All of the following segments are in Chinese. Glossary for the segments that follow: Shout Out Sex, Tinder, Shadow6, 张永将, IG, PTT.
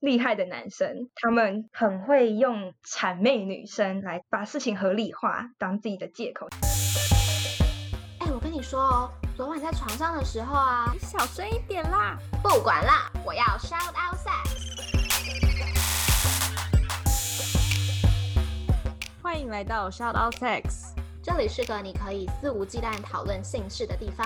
厉害的男生，他们很会用谄媚女生来把事情合理化，当自己的借口。我跟你说哦，昨晚在床上的时候啊，你小声一点啦。不管啦，我要 Shout Out Sex。欢迎来到 Shout Out Sex， 这里是个你可以肆无忌惮讨论性事的地方。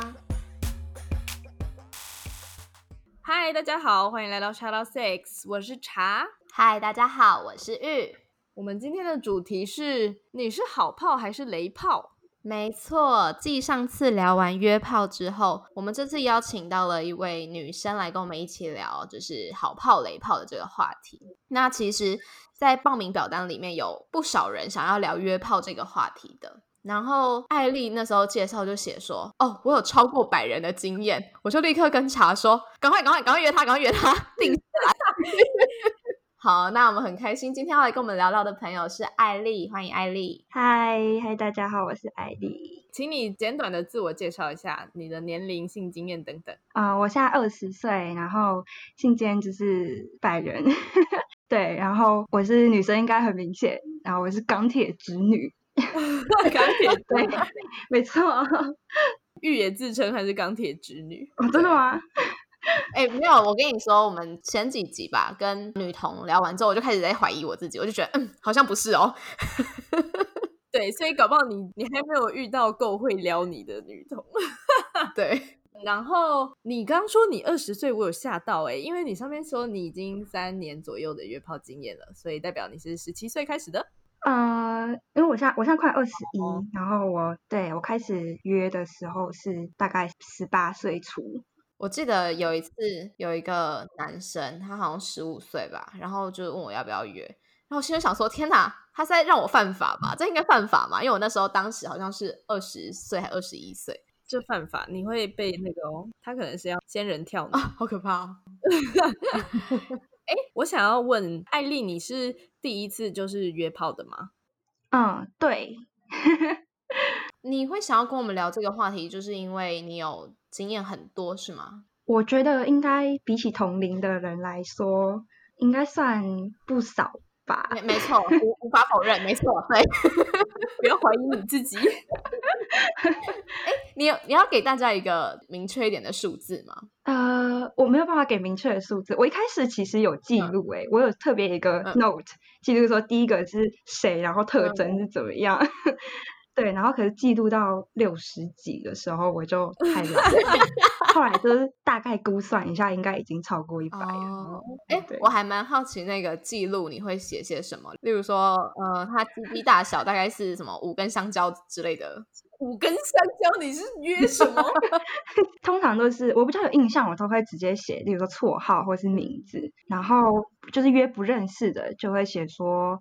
嗨，大家好，欢迎来到 Shadow 6， 我是茶。嗨，大家好，我是玉。我们今天的主题是你是好炮还是雷炮？没错，继上次聊完约炮之后，我们这次邀请到了一位女生来跟我们一起聊就是好炮雷炮的这个话题。那其实在报名表单里面有不少人想要聊约炮这个话题的，然后艾莉那时候介绍就写说，哦，我有超过100人的经验，我就立刻跟茶说，赶快约他，定下来。好，那我们很开心，今天要来跟我们聊聊的朋友是艾莉，欢迎艾莉。嗨，大家好，我是艾莉。请你简短的自我介绍一下，你的年龄、性经验等等。我现在20岁，然后性经验就是100人，对，然后我是女生，应该很明显，然后我是钢铁直女。钢铁对，没错，玉也自称还是钢铁直女。哦，真的吗？没有，我跟你说，我们前几集吧跟女同聊完之后，我就开始在怀疑我自己，我就觉得好像不是哦。对，所以搞不好你还没有遇到够会撩你的女同。对，然后你刚说你20岁，我有吓到耶，因为你上面说你已经3年左右的约炮经验了，所以代表你是17岁开始的。因为我现在快21、哦，然后我开始约的时候是大概18岁初。我记得有一次有一个男生，他好像15岁吧，然后就问我要不要约，然后我心里想说，天哪，他是在让我犯法吧？这应该犯法嘛？因为我那时候当时好像是20岁还21岁，这犯法，你会被那个哦，他可能是要仙人跳呢，好可怕哦。我想要问艾莉，你是第一次就是约炮的吗？对。你会想要跟我们聊这个话题，就是因为你有经验很多是吗？我觉得应该比起同龄的人来说，应该算不少吧。没错，无法否认，没错，对。不要怀疑你自己。你要给大家一个明确一点的数字吗？我没有办法给明确的数字。我一开始其实有记录，我有特别一个 note 记录说第一个是谁，然后特征是怎么样。对，然后可是记录到60几的时候我就太懒了。后来就是大概估算一下，应该已经超过100了。我还蛮好奇那个记录你会写些什么，例如说它鸡鸡大小大概是什么5根香蕉之类的。5根香蕉，你是约什么？通常都是我比较有印象，我都会直接写，例如说绰号或是名字，然后就是约不认识的就会写说，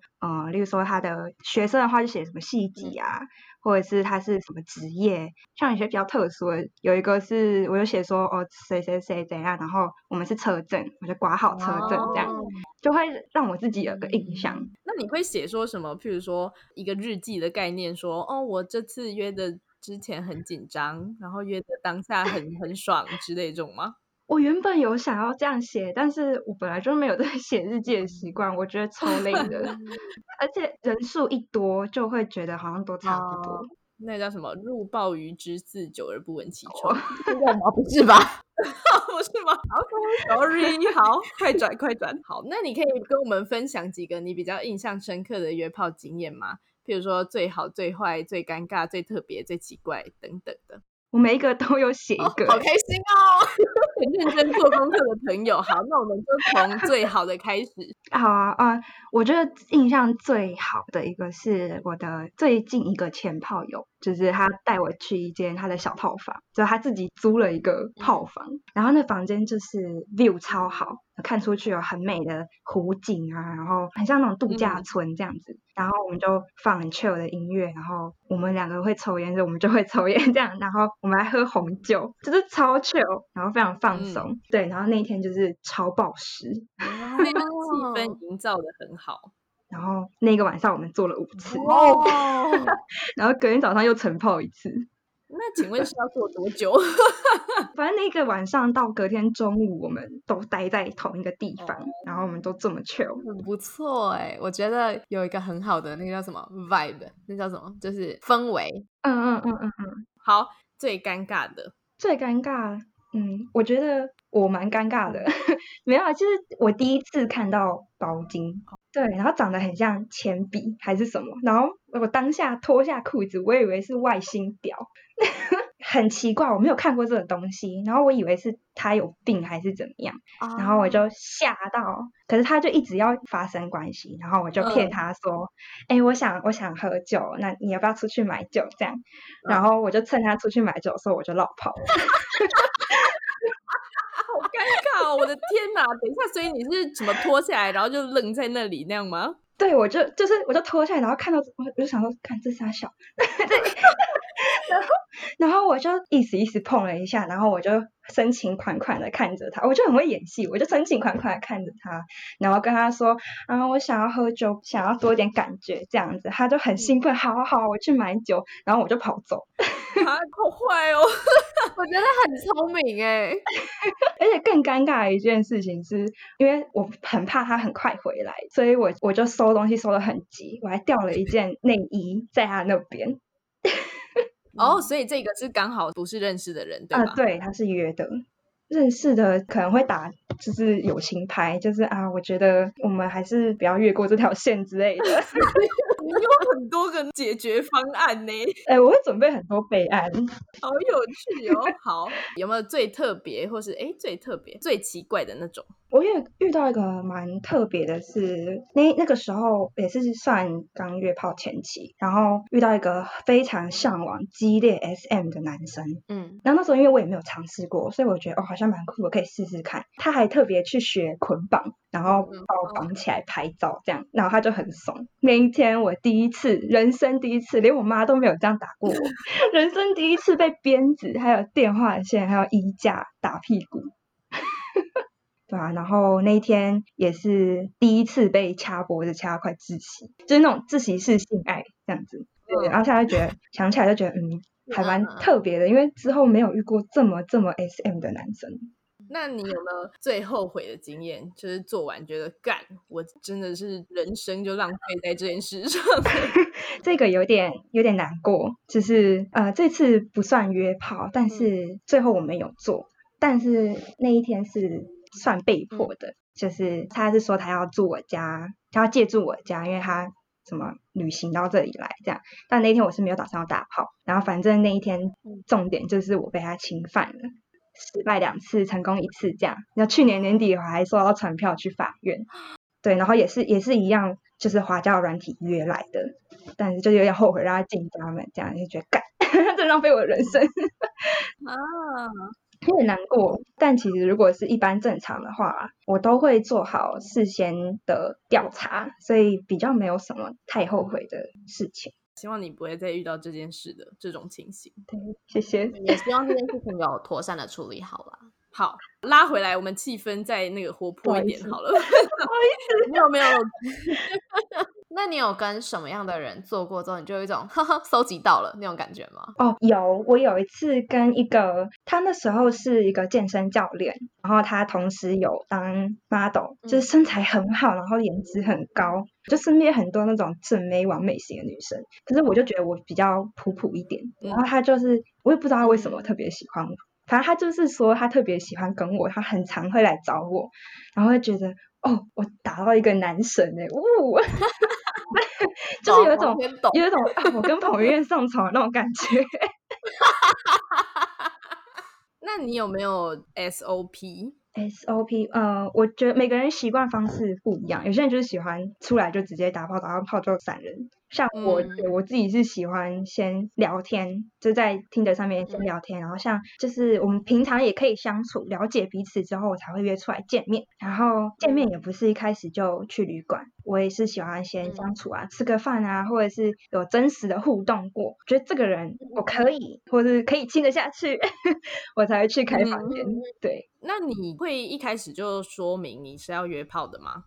例如说他的学生的话就写什么系级啊，或者是他是什么职业。像有些比较特殊的，有一个是我就写说谁谁谁怎样，然后我们是车震，我就挂号车震这样，就会让我自己有个印象。那你会写说什么？譬如说一个日记的概念说，我这次约的之前很紧张，然后约的当下很爽之类这种吗？我原本有想要这样写，但是我本来就没有在写日记的习惯，我觉得超累的。而且人数一多就会觉得好像都差不多。那叫什么入鲍鱼之肆，久而不闻其臭。不是吧？不是吗？ OK，sorry。 好，快转。好，那你可以跟我们分享几个你比较印象深刻的约炮经验吗？譬如说最好、最坏、最尴尬、最特别、最奇怪等等的。我每一个都有写一个。好开心哦。很认真做功课的朋友。好，那我们就从最好的开始。好啊，我觉得印象最好的一个是我的最近一个前炮友，就是他带我去一间他的小套房，就他自己租了一个套房，然后那房间就是 view 超好，看出去有很美的湖景啊，然后很像那种度假村这样子，然后我们就放很 chill 的音乐，然后我们两个会抽烟，所以我们就会抽烟这样，然后我们还喝红酒，就是超 chill， 然后非常放松。对，然后那一天就是超爆食，那个气氛营造的很好。然后那个晚上我们做了5次，然后隔天早上又晨炮一次。那请问是要做多久？反正那个晚上到隔天中午我们都待在同一个地方、哦、然后我们都这么 chill， 很不错耶、欸、我觉得有一个很好的那个叫什么 vibe， 那叫什么就是氛围。好，最尴尬的，最尴尬，我觉得我蛮尴尬的。没有，就是我第一次看到包巾，对，然后长得很像铅笔还是什么，然后我当下脱下裤子，我以为是外星屌。很奇怪，我没有看过这种东西，然后我以为是他有病还是怎么样、oh. 然后我就吓到，可是他就一直要发生关系，然后我就骗他说欸，我想喝酒，那你要不要出去买酒这样、然后我就趁他出去买酒的时候我就落跑了。好尴尬哦，我的天哪，等一下，所以你是怎么脱下来然后就愣在那里那样吗？对，我就脱下来，然后看到我就想说看这三小。然后我就一时碰了一下，然后我就深情款款的看着他，我就很会演戏，我就深情款款的看着他，然后跟他说啊，我想要喝酒，想要多一点感觉这样子，他就很兴奋，好我去买酒，然后我就跑走。啊，好坏哦。我觉得很聪明耶。而且更尴尬的一件事情是，因为我很怕他很快回来，所以我就收东西收得很急，我还掉了一件内衣在他那边。所以这个是刚好不是认识的人对吧？对，他是约的，认识的可能会打就是友情牌，就是啊，我觉得我们还是不要越过这条线之类的。你有很多个解决方案呢。我会准备很多备案。好有趣哦。好，有没有最特别或是最特别最奇怪的那种？我也遇到一个蛮特别的是，那个时候也是算刚约炮前期，然后遇到一个非常向往激烈 SM 的男生，然后那时候因为我也没有尝试过，所以我觉得好像蛮酷的，可以试试看。他还特别去学捆绑，然后把我绑起来拍照这样，然后他就很怂。那一天我人生第一次，连我妈都没有这样打过我，人生第一次被鞭子、还有电话线、还有衣架打屁股。对啊，然后那一天也是第一次被掐脖子掐快窒息，就是那种窒息式性爱这样子。对，然后现在觉得想起来就觉得还蛮特别的，因为之后没有遇过这么 SM 的男生。那你有没有最后悔的经验？就是做完觉得干，我真的是人生就浪费在这件事上。这个有点难过，就是这次不算约炮，但是最后我们有做，但是那一天是算被迫的，就是他是说他要住我家，他要借住我家，因为他什么旅行到这里来这样。但那一天我是没有打算要打炮，然后反正那一天重点就是我被他侵犯了，失败2次成功1次这样。然后去年年底我还收到传票去法院。对，然后也是一样，就是滑交软体约来的，但是就有点后悔让他进家门这样，就觉得干，这浪费我的人生。啊，有点难过，但其实如果是一般正常的话，我都会做好事先的调查，所以比较没有什么太后悔的事情。希望你不会再遇到这件事的这种情形。对，谢谢。也希望这件事情有妥善的处理好了。好，拉回来，我们气氛再那个活泼一点好了。不好意思，没有。那你有跟什么样的人做过之后，你就有一种呵呵收集到了那种感觉吗？有，我有一次跟一个，他那时候是一个健身教练，然后他同时有当 model， 就是身材很好，然后颜值很高，就身边很多那种正妹完美型的女生，可是我就觉得我比较普普一点，然后他就是我也不知道他为什么特别喜欢我，反正他就是说他特别喜欢跟我，他很常会来找我，然后会觉得我打到一个男神就是有一种啊，我跟彭于晏上床的那种感觉。那你有没有 SOP？ 我觉得每个人习惯方式不一样，有些人就是喜欢出来就直接打炮，打完炮就闪人。像我，我自己是喜欢先聊天，就在Tinder上面先聊天，然后像就是我们平常也可以相处，了解彼此之后我才会约出来见面，然后见面也不是一开始就去旅馆，我也是喜欢先相处啊，吃个饭啊，或者是有真实的互动过，觉得这个人我可以，或者是可以亲得下去，我才会去开房间。对，那你会一开始就说明你是要约炮的吗？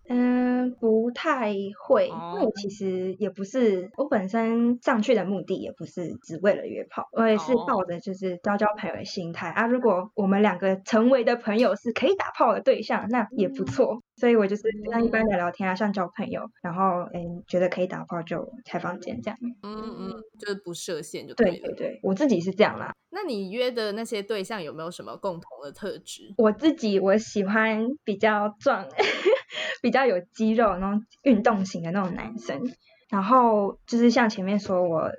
不太会，因为我其实也不是，我本身上去的目的也不是只为了约炮，我也是抱着就是交交朋友的心态啊。如果我们两个成为的朋友是可以打炮的对象，那也不错。所以我就是像一般聊聊天啊，像交朋友，然后觉得可以打炮就开房间这样。嗯嗯，就是不设限就对了。对对对，我自己是这样啦。那你约的那些对象有没有什么共同的特质？我自己我喜欢比较壮比较有肌肉那种运动型的那种男生，然后就是像前面说我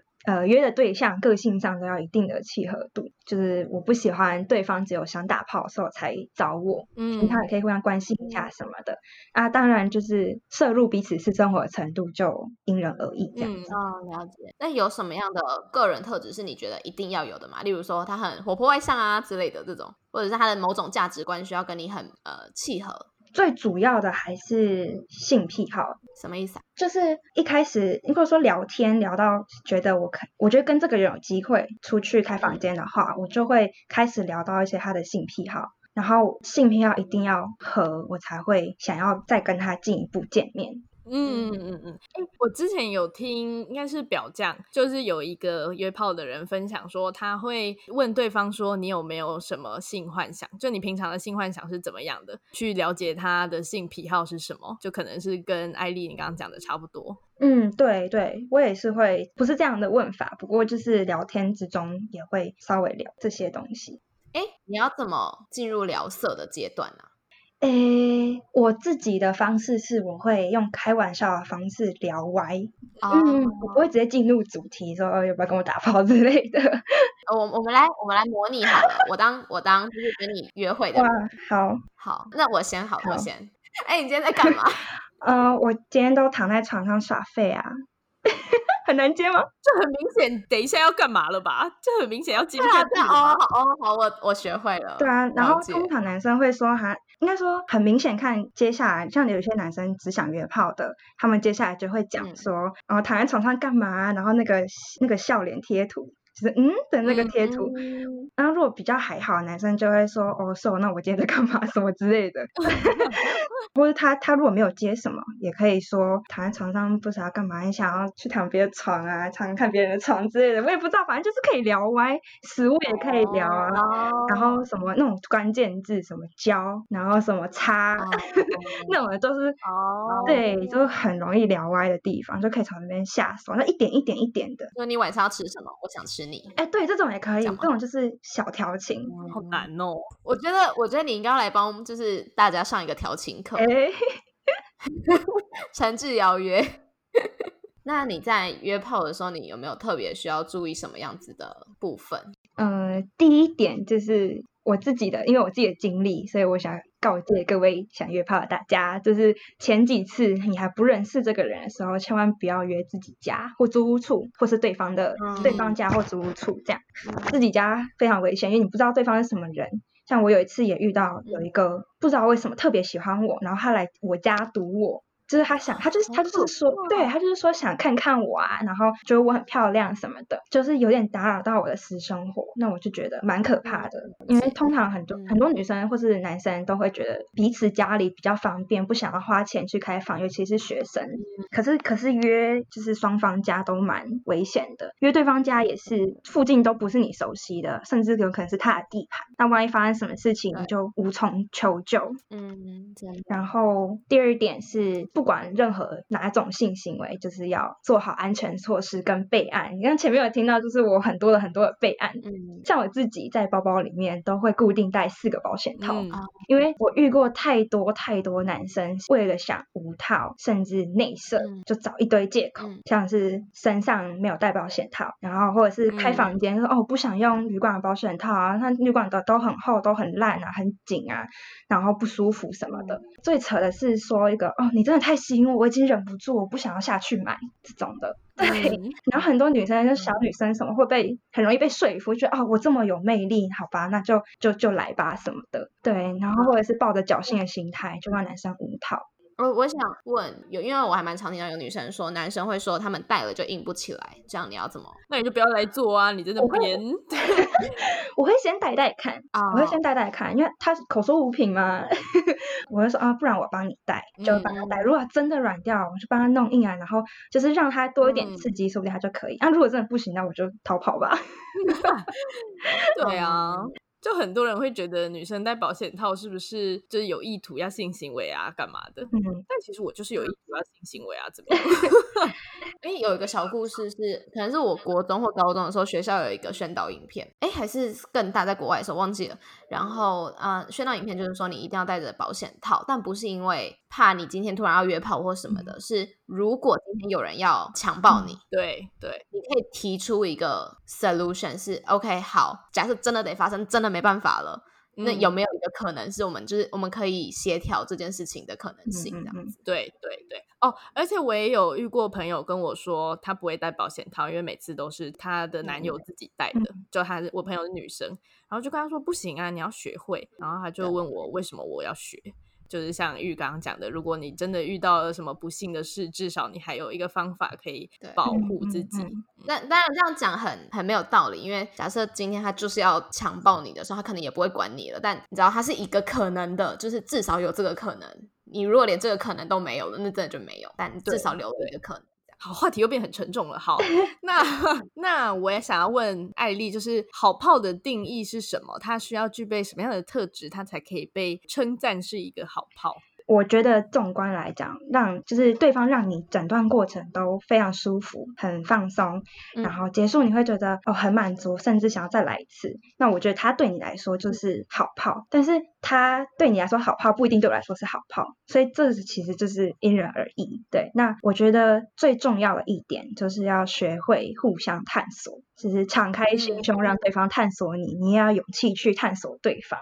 约的对象个性上都要一定的契合度，就是我不喜欢对方只有想打炮的时候才找我，嗯，他也可以互相关心一下什么的啊。当然就是摄入彼此私生活的程度就因人而异这样子。嗯，哦，了解。那有什么样的个人特质是你觉得一定要有的吗？例如说他很活泼外向啊之类的这种，或者是他的某种价值观需要跟你很契合？最主要的还是性癖好。什么意思啊？就是一开始如果说聊天聊到觉得我觉得跟这个人有机会出去开房间的话，我就会开始聊到一些他的性癖好，然后性癖好一定要合，我才会想要再跟他进一步见面。嗯嗯嗯，我之前有听应该是表酱，就是有一个约炮的人分享说他会问对方说你有没有什么性幻想，就你平常的性幻想是怎么样的，去了解他的性癖好是什么，就可能是跟艾莉你刚刚讲的差不多。嗯，对对，我也是会，不是这样的问法，不过就是聊天之中也会稍微聊这些东西。你要怎么进入聊色的阶段啊？我自己的方式是我会用开玩笑的方式聊歪。我不会直接进入主题说要不要跟我打炮之类的。我们来模拟好了。我当就是跟你约会的人。好，那我先好了先。你今天在干嘛？我今天都躺在床上耍废啊。很难接吗？这很明显等一下要干嘛了吧，这很明显要接不下去。好，我学会了。对啊，然后通常男生会说应该说很明显看接下来，像有些男生只想约炮的，他们接下来就会讲说躺在床上干嘛，然后那个笑脸贴图，就是的那个贴图。然后如果比较还好，男生就会说那我今天在干嘛什么之类的。或者他如果没有接什么，也可以说躺在床上不知道干嘛，你想要去躺别的床啊，常看别人的床之类的，我也不知道，反正就是可以聊歪。食物也可以聊啊，然后什么那种关键字什么胶，然后什么叉那种的都是对，就是很容易聊歪的地方，就可以从那边下手，那一点一点一点的。就你晚上要吃什么，我想吃你。对，这种也可以，这种就是小调情。好难哦，我觉得你应该要来帮就是大家上一个调情课。诚挚邀约。那你在约炮的时候，你有没有特别需要注意什么样子的部分？第一点就是我自己的，因为我自己的经历，所以我想告诫各位想约炮的大家，就是前几次你还不认识这个人的时候，千万不要约自己家或租屋处，或是对方家或租屋处这样。自己家非常危险，因为你不知道对方是什么人。像我有一次也遇到有一个不知道为什么特别喜欢我，然后他来我家堵我，就是他就是说想看看我啊，然后觉得我很漂亮什么的，就是有点打扰到我的私生活，那我就觉得蛮可怕的。因为通常很多女生或是男生都会觉得彼此家里比较方便，不想要花钱去开房，尤其是学生。可是约就是双方家都蛮危险的，约对方家也是附近都不是你熟悉的，甚至有可能是他的地盘，那万一发生什么事情你就无从求救。然后第二点是不管任何哪种性行为，就是要做好安全措施跟备案。你看前面有听到，就是我很多的备案。像我自己在包包里面都会固定带4个保险套，因为我遇过太多男生为了想无套甚至内射，就找一堆借口，像是身上没有带保险套，然后或者是开房间说不想用旅馆的保险套啊，那旅馆的都很厚都很烂啊，很紧啊，然后不舒服什么的。最扯的是说一个你真的太吸引我，我已经忍不住，我不想要下去买这种的。对，然后很多女生，就小女生什么会很容易被说服，觉得我这么有魅力，好吧，那就来吧什么的。对，然后或者是抱着侥幸的心态，就让男生无套。我想问有，因为我还蛮常听到有女生说男生会说他们戴了就硬不起来，这样你要怎么？那你就不要来做啊，你真的编。我会先戴戴看、我会先戴戴看，因为他口说无凭嘛。我会说啊，不然我帮你戴，就帮他戴、如果真的软掉我就帮他弄硬啊，然后就是让他多一点刺激、说不定他就可以。那、如果真的不行那我就逃跑吧。对啊，就很多人会觉得女生戴保险套是不是就是有意图要性行为啊干嘛的、但其实我就是有意图要性行为啊怎么样。因为有一个小故事是可能是我国中或高中的时候，学校有一个宣导影片，还是更大，在国外的时候忘记了。然后宣导影片就是说你一定要戴着保险套，但不是因为怕你今天突然要约炮或什么的、是如果今天有人要强暴你、对对，你可以提出一个 solution 是 OK 好，假设真的得发生，真的没办法了，那有没有一个可能是我们可以协调这件事情的可能性，这样子。对对对哦，而且我也有遇过朋友跟我说她不会戴保险套，因为每次都是她的男友自己戴的、就我朋友是女生，然后就跟她说不行啊，你要学会。然后她就问我为什么我要学，就是像玉刚刚讲的，如果你真的遇到了什么不幸的事，至少你还有一个方法可以保护自己。那当然这样讲很没有道理，因为假设今天他就是要强暴你的时候，他可能也不会管你了，但你知道他是一个可能的，就是至少有这个可能。你如果连这个可能都没有了，那真的就没有，但至少留了一个可能。好，话题又变很沉重了。好，那我也想要问艾莉，就是好炮的定义是什么？她需要具备什么样的特质，她才可以被称赞是一个好炮？我觉得纵观来讲，就是对方让你整段过程都非常舒服，很放松，然后结束你会觉得很满足，甚至想要再来一次。那我觉得他对你来说就是好炮，但是他对你来说好炮不一定对我来说是好炮，所以这其实就是因人而异。对，那我觉得最重要的一点就是要学会互相探索，就是敞开心胸让对方探索你，你也要有勇气去探索对方，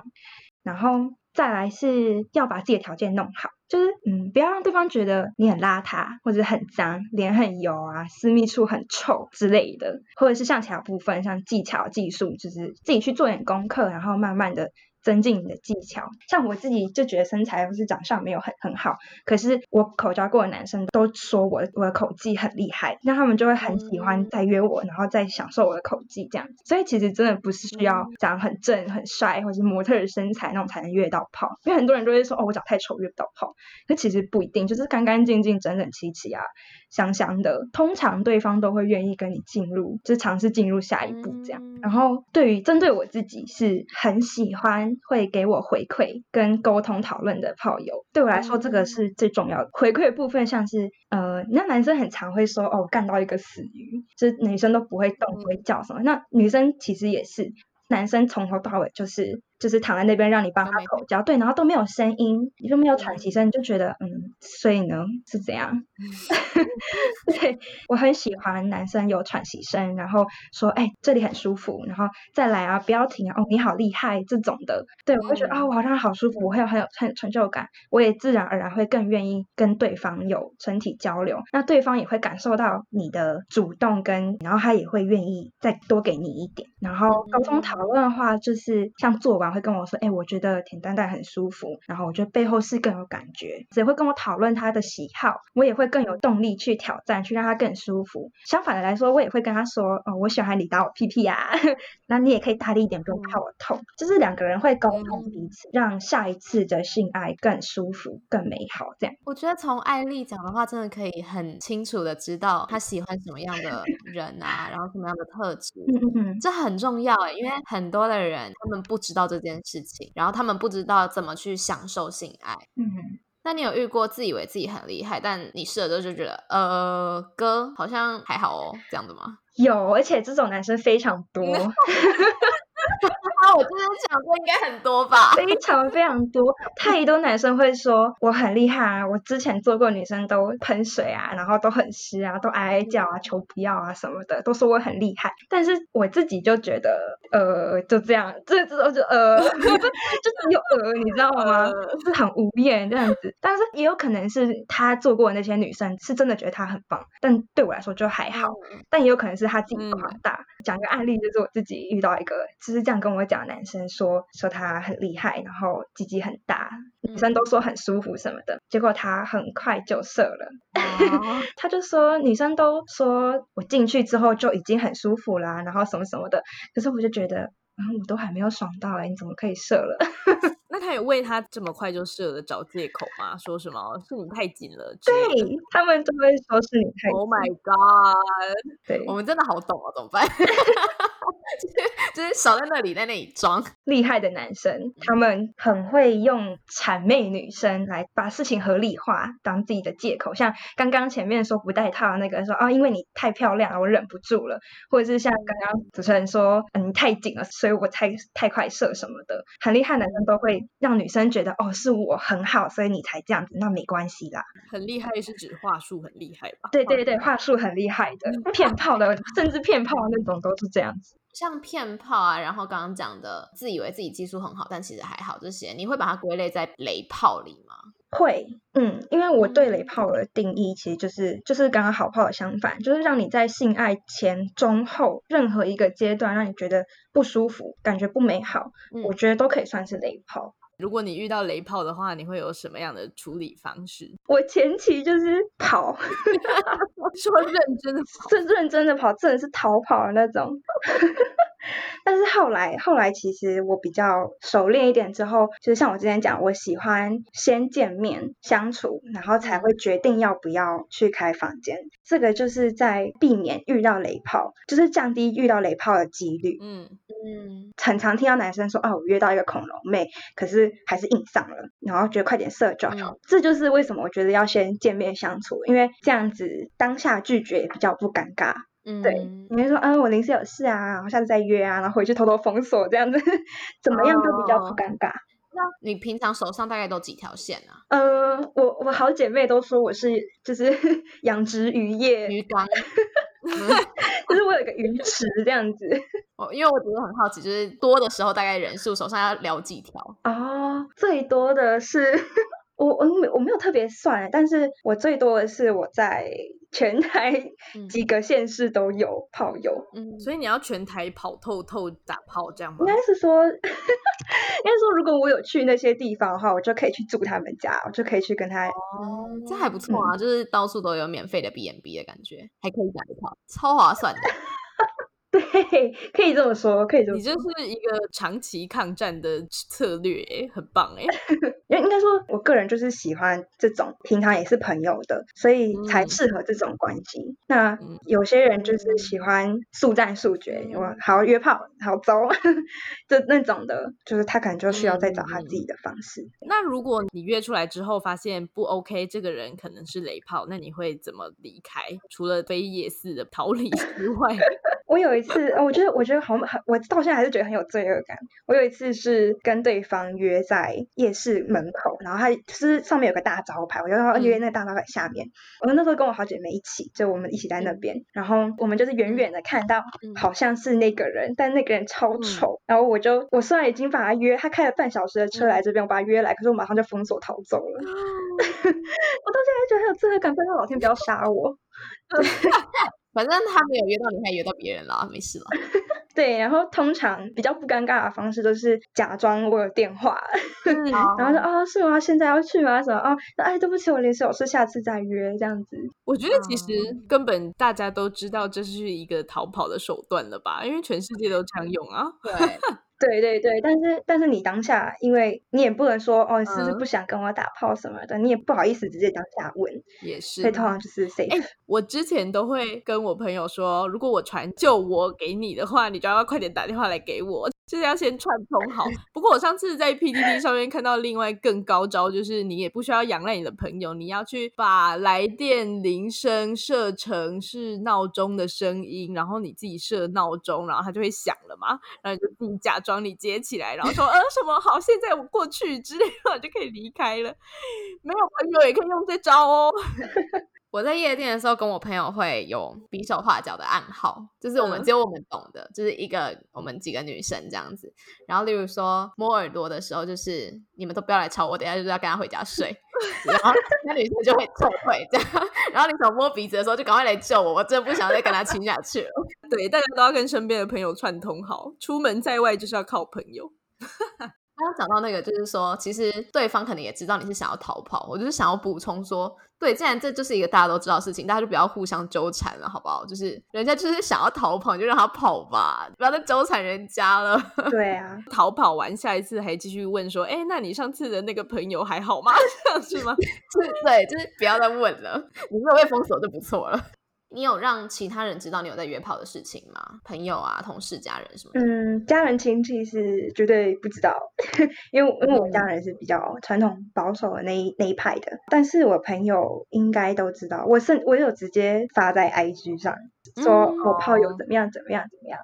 然后再来是要把自己的条件弄好，就是不要让对方觉得你很邋遢或者很脏，脸很油啊，私密处很臭之类的，或者是像其他部分，像技巧技术，就是自己去做点功课，然后慢慢的增进你的技巧。像我自己就觉得身材或是长相没有很好，可是我口交过的男生都说我的口技很厉害，那他们就会很喜欢再约我，然后再享受我的口技这样子。所以其实真的不是需要长很正很帅或是模特的身材那种才能约到炮，因为很多人都会说我长太丑约不到炮，那其实不一定，就是干干净净整整齐齐啊香香的，通常对方都会愿意跟你进入，就是尝试进入下一步这样。然后针对我自己是很喜欢会给我回馈跟沟通讨论的炮友，对我来说这个是最重要的。回馈的部分像是那男生很常会说我干到一个死鱼，就是女生都不会动不会叫什么，那女生其实也是，男生从头到尾就是躺在那边让你帮他口交，对，然后都没有声音，你就没有喘息声，就觉得所以呢是怎样？对，我很喜欢男生有喘息声，然后说这里很舒服，然后再来啊，不要停啊，你好厉害这种的，对，我会觉得我好像好舒服，我会有很有成就感，我也自然而然会更愿意跟对方有身体交流，那对方也会感受到你的主动然后他也会愿意再多给你一点。然后沟通讨论的话，就是像做完会跟我说我觉得舔蛋蛋很舒服，然后我觉得背后是更有感觉，只会跟我讨论他的喜好，我也会更有动力去挑战，去让他更舒服。相反的来说，我也会跟他说我喜欢你打我屁屁啊，那你也可以大力一点，不用怕我痛，就是两个人会沟通彼此，让下一次的性爱更舒服更美好这样。我觉得从艾莉讲的话真的可以很清楚的知道她喜欢什么样的人啊，然后什么样的特质，这很重要因为很多的人他们不知道这件事情，然后他们不知道怎么去享受性爱。那你有遇过自以为自己很厉害，但你试了之后就觉得哥好像还好这样的吗？有，而且这种男生非常多。我之前讲过应该很多吧，非常非常多，太多男生会说我很厉害啊，我之前做过女生都喷水啊，然后都很湿啊，都哀哀叫啊，求不要啊什么的，都说我很厉害。但是我自己就觉得就这样，这就就是有你知道吗？是很无言这样子。但是也有可能是他做过的那些女生是真的觉得他很棒，但对我来说就还好，但也有可能是他自己夸大。讲个案例，就是我自己遇到一个，就是这样跟我讲，男生说他很厉害，然后鸡鸡很大，女生都说很舒服什么的，结果他很快就射了。他就说女生都说我进去之后就已经很舒服啦，然后什么什么的，可是我就觉得我都还没有爽到你怎么可以射了？那他也为他这么快就射了找借口吗？说什么是你太紧了？对，他们都会说是你太紧。Oh my god！ 对，我们真的好懂啊，怎么办？就是少在那里装厉害的男生，他们很会用谄媚女生来把事情合理化当自己的借口，像刚刚前面说不戴套那个说因为你太漂亮了我忍不住了，或者是像刚刚主持人说你太紧了所以我太快射什么的，很厉害的男生都会让女生觉得是我很好所以你才这样子，那没关系啦。很厉害是指话术很厉害吧？对对对，话术很厉害的骗炮的甚至骗炮那种都是这样子，像骗炮啊，然后刚刚讲的自以为自己技术很好但其实还好，这些你会把它归类在雷炮里吗？会，因为我对雷炮的定义其实就是刚刚好炮的相反，就是让你在性爱前中后任何一个阶段让你觉得不舒服感觉不美好，我觉得都可以算是雷炮。如果你遇到雷炮的话，你会有什么样的处理方式？我前期就是跑说认真的跑，是认真的跑，真的是逃跑的那种但是后来其实我比较熟练一点之后，就是像我之前讲我喜欢先见面相处然后才会决定要不要去开房间，这个就是在避免遇到雷炮，就是降低遇到雷炮的几率。很常听到男生说我约到一个恐龙妹可是还是硬上了，然后觉得快点射就好，这就是为什么我觉得要先见面相处，因为这样子当下拒绝也比较不尴尬。对，你会说我临时有事啊，然后下次再约啊，然后回去偷偷封锁这样子怎么样都比较不尴尬。那你平常手上大概都几条线啊？我好姐妹都说我是就是养殖渔业鱼缸就是我有一个鱼池这样子因为我觉得很好奇，就是多的时候大概人数手上要聊几条？最多的是我没有特别算，但是我最多的是我在全台几个县市都有炮友。所以你要全台跑透透打炮这样吗？应该说如果我有去那些地方的话，我就可以去住他们家，我就可以去跟他这还不错啊，就是到处都有免费的 B&B 的感觉，还可以打炮，超划算的对，可以这么说，可以这么说，你就是一个长期抗战的策略，很棒应该说我个人就是喜欢这种平常也是朋友的，所以才适合这种关系。那有些人就是喜欢速战速决，我好约炮好走就那种的，就是他可能就需要再找他自己的方式。那如果你约出来之后发现不 OK， 这个人可能是雷炮，那你会怎么离开？除了非夜市的逃离之外我有一次我觉得好，我到现在还是觉得很有罪恶感。我有一次是跟对方约在夜市门口，然后他就是上面有个大招牌，我就要约那个大招牌下面。我那时候跟我好姐妹一起，就我们一起在那边，然后我们就是远远的看到好像是那个人，但那个人超丑，然后我虽然已经把他约，他开了半小时的车来这边，我把他约来，可是我马上就封锁逃走了我到现在还觉得很有罪恶感，拜托老天不要杀我反正他没有约到你，还约到别人啦，没事了对，然后通常比较不尴尬的方式都是假装我有电话然后说是吗？现在要去吗？什么对不起，我临时有事，下次再约这样子。我觉得其实根本大家都知道这是一个逃跑的手段了吧，因为全世界都这样用啊对对对，但是你当下，因为你也不能说你是不是不想跟我打炮什么的，你也不好意思直接当下问，也是，所以通常就是 safe。我之前都会跟我朋友说，如果我传就我给你的话，你就要快点打电话来给我，就是要先串通好。不过我上次在 PTT 上面看到另外更高招，就是你也不需要仰赖你的朋友，你要去把来电铃声设成是闹钟的声音，然后你自己设闹钟，然后它就会响了嘛，然后你就自己假装你接起来，然后说什么好，现在我过去之类的，就可以离开了。没有朋友也可以用这招我在夜店的时候跟我朋友会有比手画脚的暗号，就是我们只有我们懂的，就是一个我们几个女生这样子。然后例如说摸耳朵的时候就是你们都不要来吵我，等一下就是要跟她回家睡然后那女生就会撤退这样，然后你手摸鼻子的时候就赶快来救我，我真的不想再跟她亲下去了对，大家都要跟身边的朋友串通好，出门在外就是要靠朋友。刚刚讲到那个就是说其实对方可能也知道你是想要逃跑，我就是想要补充说，对，既然这就是一个大家都知道的事情，大家就不要互相纠缠了好不好，就是人家就是想要逃跑，你就让他跑吧，不要再纠缠人家了。对啊，逃跑完下一次还继续问说，那你上次的那个朋友还好吗？这样是吗？对，就是不要再问了，你没有被封锁就不错了。你有让其他人知道你有在约炮的事情吗？朋友啊，同事，家人什么的？家人亲戚是绝对不知道，因为我家人是比较传统保守的那一派的，但是我朋友应该都知道，我有直接发在 IG 上说我炮友怎么样怎么样怎么样。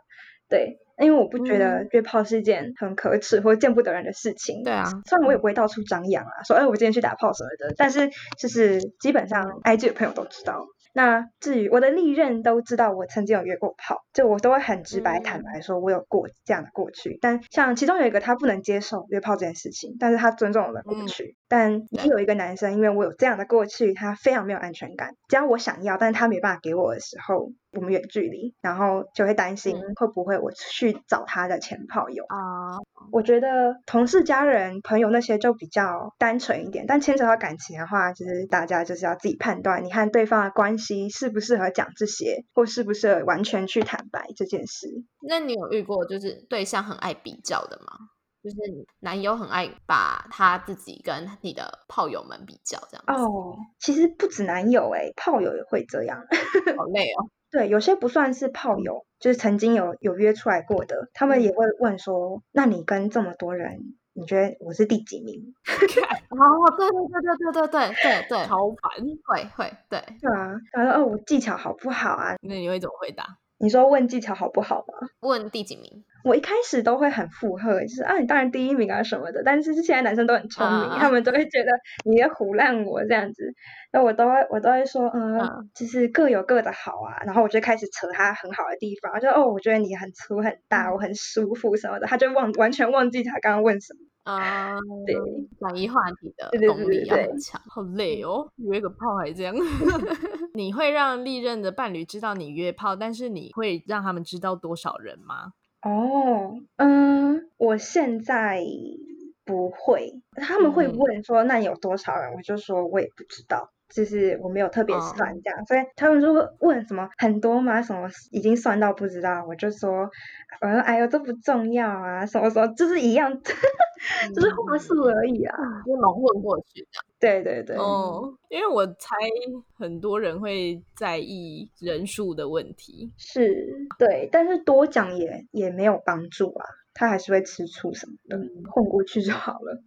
对，因为我不觉得约炮是件很可耻或见不得人的事情。对啊，虽然我也不会到处张扬啊，说我今天去打炮什么的，但是就是基本上 IG 的朋友都知道。那至于我的历任都知道我曾经有约过炮，就我都会很直白坦白说我有过这样的过去，但像其中有一个他不能接受约炮这件事情，但是他尊重我的过去，但也有一个男生因为我有这样的过去，他非常没有安全感，只要我想要但是他没办法给我的时候，我们远距离，然后就会担心会不会我去找他的前炮友啊。我觉得同事、家人、朋友那些就比较单纯一点，但牵扯到感情的话，就是大家就是要自己判断你和对方的关系适不适合讲这些，或适不适合完全去坦白这件事。那你有遇过就是对象很爱比较的吗？就是男友很爱把他自己跟你的炮友们比较这样子？其实不止男友炮友也会这样。好累哦。对，有些不算是炮友，就是曾经有约出来过的，他们也会问说，那你跟这么多人，你觉得我是第几名？对，超烦。会，对啊，然后我技巧好不好啊？那你会怎么回答？你说问技巧好不好吗？问第几名？我一开始都会很附和，就是你当然第一名啊什么的，但是现在男生都很聪明，他们都会觉得你在唬烂我这样子，那我都会说就是各有各的好啊，然后我就开始扯他很好的地方，就我觉得你很粗很大，我很舒服什么的，他就完全忘记他刚刚问什么。对，转移话题的功力要很强。好累哦，约个炮还这样。你会让历任的伴侣知道你约炮，但是你会让他们知道多少人吗？我现在不会。他们会问说那有多少人，我就说我也不知道，就是我没有特别算这样，所以他们如果问什么很多吗，什么已经算到不知道，我就说哎呦这不重要啊什么什么，就是一样。就是话术而已啊，就蒙混过去的。对因为我猜很多人会在意人数的问题。是，对，但是多讲也没有帮助啊，他还是会吃醋什么的，混过去就好了。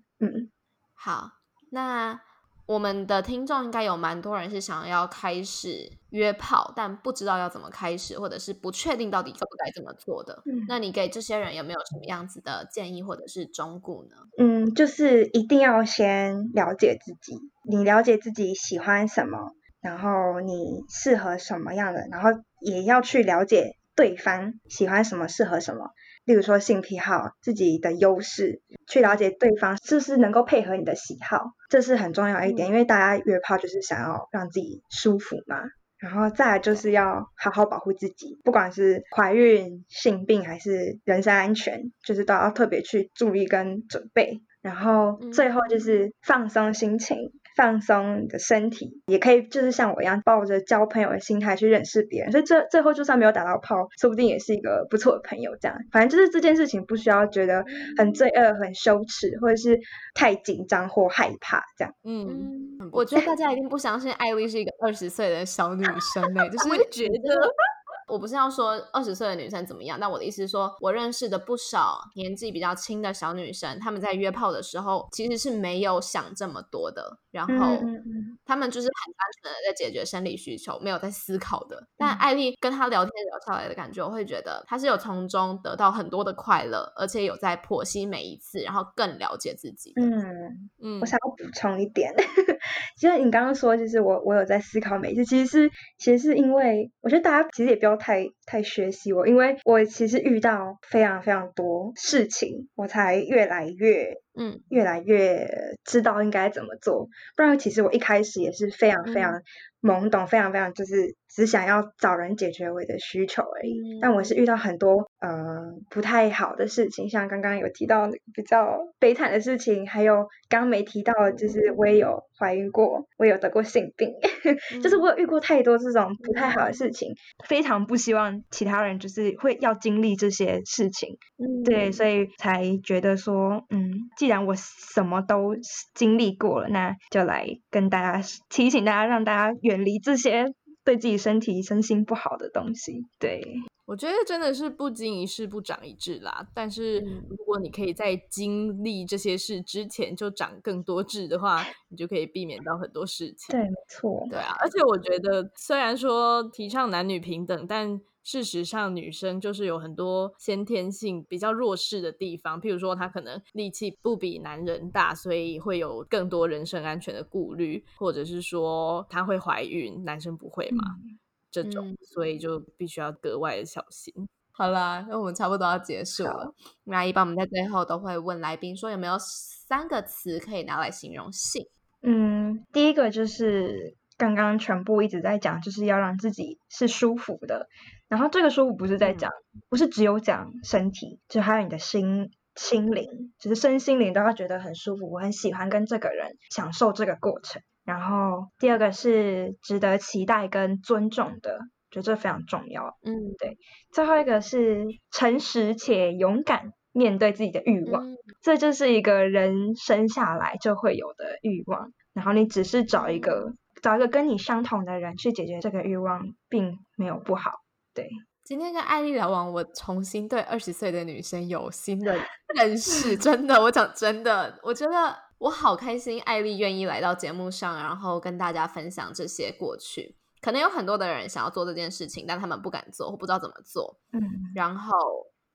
好，那我们的听众应该有蛮多人是想要开始约炮，但不知道要怎么开始，或者是不确定到底该不该怎么做的。那你给这些人有没有什么样子的建议或者是忠告呢？就是一定要先了解自己，你了解自己喜欢什么，然后你适合什么样的，然后也要去了解对方喜欢什么适合什么，例如说性癖好，自己的优势，去了解对方是不是能够配合你的喜好，这是很重要一点，因为大家约炮就是想要让自己舒服嘛。然后再来就是要好好保护自己，不管是怀孕、性病还是人身安全，就是都要特别去注意跟准备。然后最后就是放松心情，放松你的身体，也可以就是像我一样抱着交朋友的心态去认识别人，所以最后就算没有打到炮，说不定也是一个不错的朋友这样。反正就是这件事情不需要觉得很罪恶、很羞耻，或者是太紧张或害怕这样。我觉得大家一定不相信艾莉是一个20岁的小女生就是我觉得我不是要说20岁的女生怎么样，但我的意思是说，我认识的不少年纪比较轻的小女生，她们在约炮的时候其实是没有想这么多的，然后她们就是很单纯的在解决生理需求，没有在思考的。但艾莉跟她聊天聊下来的感觉，我会觉得她是有从中得到很多的快乐，而且有在剖析每一次，然后更了解自己的。我想要补充一点，其实你刚刚说就是我有在思考每一次，其实是因为我觉得大家其实也不要太学习我，因为我其实遇到非常非常多事情，我才越来越知道应该怎么做。不然其实我一开始也是非常非常懵懂，非常非常就是只想要找人解决我的需求而已。但我是遇到很多不太好的事情，像刚刚有提到比较悲惨的事情，还有刚没提到就是我也有怀孕过，我也有得过性病就是我有遇过太多这种不太好的事情，非常不希望其他人就是会要经历这些事情。对，所以才觉得说既然我什么都经历过了，那就来跟大家提醒大家，让大家远离这些对自己身体身心不好的东西。对，我觉得真的是不经一事不长一智啦，但是如果你可以在经历这些事之前就长更多智的话，你就可以避免到很多事情。对，没错。对啊，而且我觉得虽然说提倡男女平等，但事实上女生就是有很多先天性比较弱势的地方，譬如说她可能力气不比男人大，所以会有更多人身安全的顾虑，或者是说她会怀孕，男生不会嘛，这种所以就必须要格外的小心。好啦，那我们差不多要结束了。那一般我们在最后都会问来宾说有没有3个词可以拿来形容性。第一个就是刚刚全部一直在讲，就是要让自己是舒服的，然后这个舒服不是在讲不是只有讲身体，就还有你的心灵，就是身心灵都要觉得很舒服，我很喜欢跟这个人，享受这个过程。然后第二个是值得期待跟尊重的，觉得这非常重要。对。最后一个是诚实且勇敢面对自己的欲望，这就是一个人生下来就会有的欲望，然后你只是找一个跟你相同的人去解决这个欲望，并没有不好。对，今天跟艾莉聊完，我重新对20岁的女生有新的认识真的，我讲真的，我觉得我好开心艾莉愿意来到节目上，然后跟大家分享这些过去可能有很多的人想要做这件事情，但他们不敢做或不知道怎么做，然后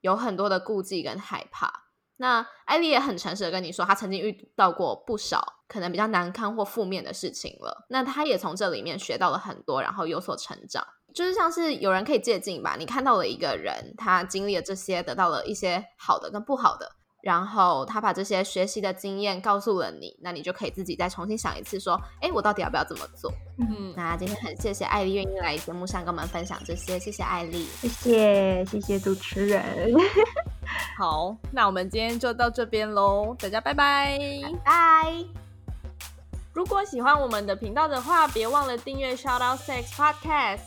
有很多的顾忌跟害怕。那艾莉也很诚实的跟你说，她曾经遇到过不少可能比较难堪或负面的事情了，那她也从这里面学到了很多，然后有所成长。就是像是有人可以借镜吧，你看到了一个人他经历了这些，得到了一些好的跟不好的，然后他把这些学习的经验告诉了你，那你就可以自己再重新想一次说，诶，我到底要不要这么做。那今天很谢谢艾莉愿意来节目上跟我们分享这些，谢谢艾莉。谢谢主持人好，那我们今天就到这边咯，大家拜拜。拜。如果喜欢我们的频道的话，别忘了订阅 Shout Out Sex Podcast，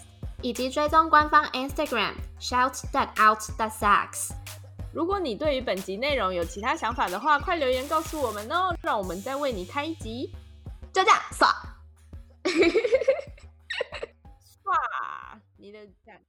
以及追踪官方 Instagram Shout.Out.Sex。如果你对于本集内容有其他想法的话，快留言告诉我们哦，让我们再为你开一集。就这样，刷，刷，你的赞。